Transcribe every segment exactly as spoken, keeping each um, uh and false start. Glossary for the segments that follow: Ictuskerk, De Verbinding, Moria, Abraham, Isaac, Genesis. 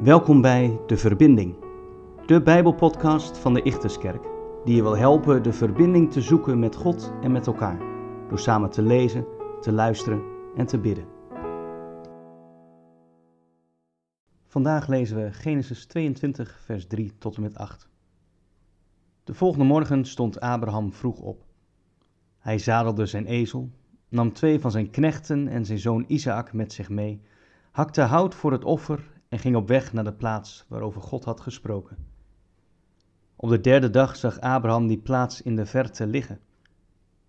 Welkom bij De Verbinding, de Bijbelpodcast van de Ictuskerk, die je wil helpen de verbinding te zoeken met God en met elkaar, door samen te lezen, te luisteren en te bidden. Vandaag lezen we Genesis tweeëntwintig, vers drie tot en met acht. De volgende morgen stond Abraham vroeg op. Hij zadelde zijn ezel, nam twee van zijn knechten en zijn zoon Isaac met zich mee, hakte hout voor het offer en ging op weg naar de plaats waarover God had gesproken. Op de derde dag zag Abraham die plaats in de verte liggen.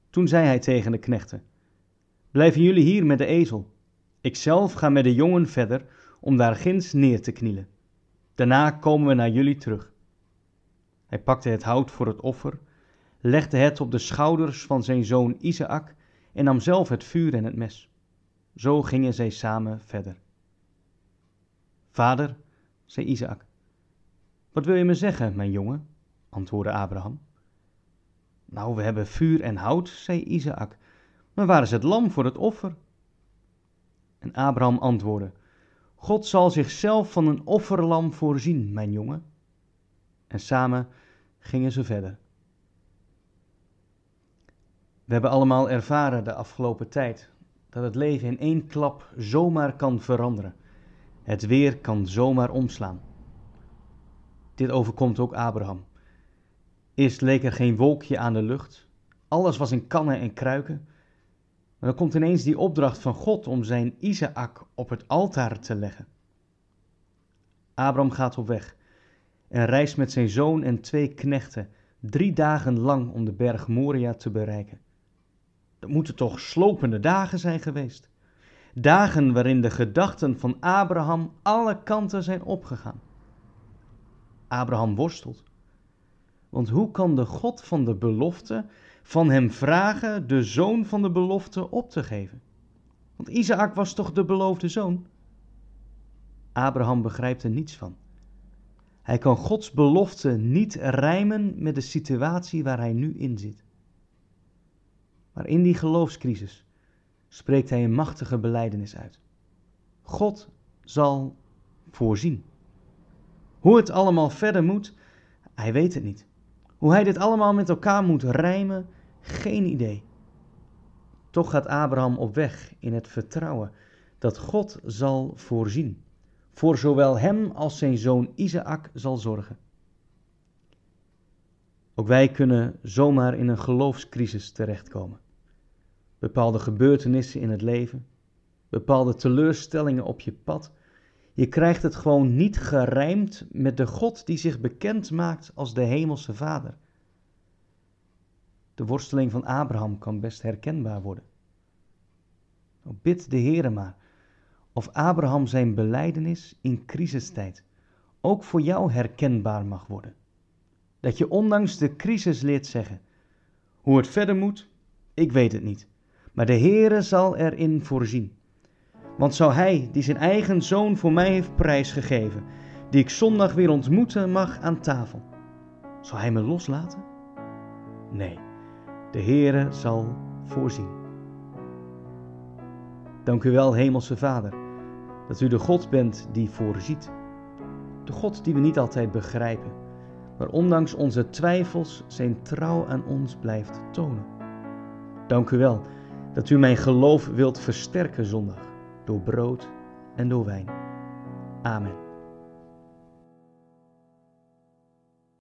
Toen zei hij tegen de knechten: blijven jullie hier met de ezel. Ikzelf ga met de jongen verder om daar ginds neer te knielen. Daarna komen we naar jullie terug. Hij pakte het hout voor het offer, legde het op de schouders van zijn zoon Isaac en nam zelf het vuur en het mes. Zo gingen zij samen verder. Vader, zei Isaac, wat wil je me zeggen, mijn jongen? Antwoordde Abraham. Nou, we hebben vuur en hout, zei Isaac, maar waar is het lam voor het offer? En Abraham antwoordde: God zal zichzelf van een offerlam voorzien, mijn jongen. En samen gingen ze verder. We hebben allemaal ervaren de afgelopen tijd dat het leven in één klap zomaar kan veranderen. Het weer kan zomaar omslaan. Dit overkomt ook Abraham. Eerst leek er geen wolkje aan de lucht. Alles was in kannen en kruiken. Maar dan komt ineens die opdracht van God om zijn Isaak op het altaar te leggen. Abraham gaat op weg en reist met zijn zoon en twee knechten drie dagen lang om de berg Moria te bereiken. Dat moeten toch slopende dagen zijn geweest. Dagen waarin de gedachten van Abraham alle kanten zijn opgegaan. Abraham worstelt. Want hoe kan de God van de belofte van hem vragen de zoon van de belofte op te geven? Want Isaak was toch de beloofde zoon? Abraham begrijpt er niets van. Hij kan Gods belofte niet rijmen met de situatie waar hij nu in zit. Maar in die geloofscrisis spreekt hij een machtige belijdenis uit. God zal voorzien. Hoe het allemaal verder moet, hij weet het niet. Hoe hij dit allemaal met elkaar moet rijmen, geen idee. Toch gaat Abraham op weg in het vertrouwen dat God zal voorzien. Voor zowel hem als zijn zoon Isaak zal zorgen. Ook wij kunnen zomaar in een geloofscrisis terechtkomen. Bepaalde gebeurtenissen in het leven, bepaalde teleurstellingen op je pad. Je krijgt het gewoon niet gerijmd met de God die zich bekend maakt als de hemelse Vader. De worsteling van Abraham kan best herkenbaar worden. Bid de Heere maar of Abraham zijn belijdenis in crisistijd ook voor jou herkenbaar mag worden. Dat je ondanks de crisis leert zeggen: hoe het verder moet, ik weet het niet. Maar de Heere zal erin voorzien. Want zou Hij, die zijn eigen zoon voor mij heeft prijsgegeven, die ik zondag weer ontmoeten mag aan tafel, zou Hij me loslaten? Nee, de Heere zal voorzien. Dank u wel, Hemelse Vader, dat u de God bent die voorziet. De God die we niet altijd begrijpen, maar ondanks onze twijfels zijn trouw aan ons blijft tonen. Dank u wel dat u mijn geloof wilt versterken zondag, door brood en door wijn. Amen.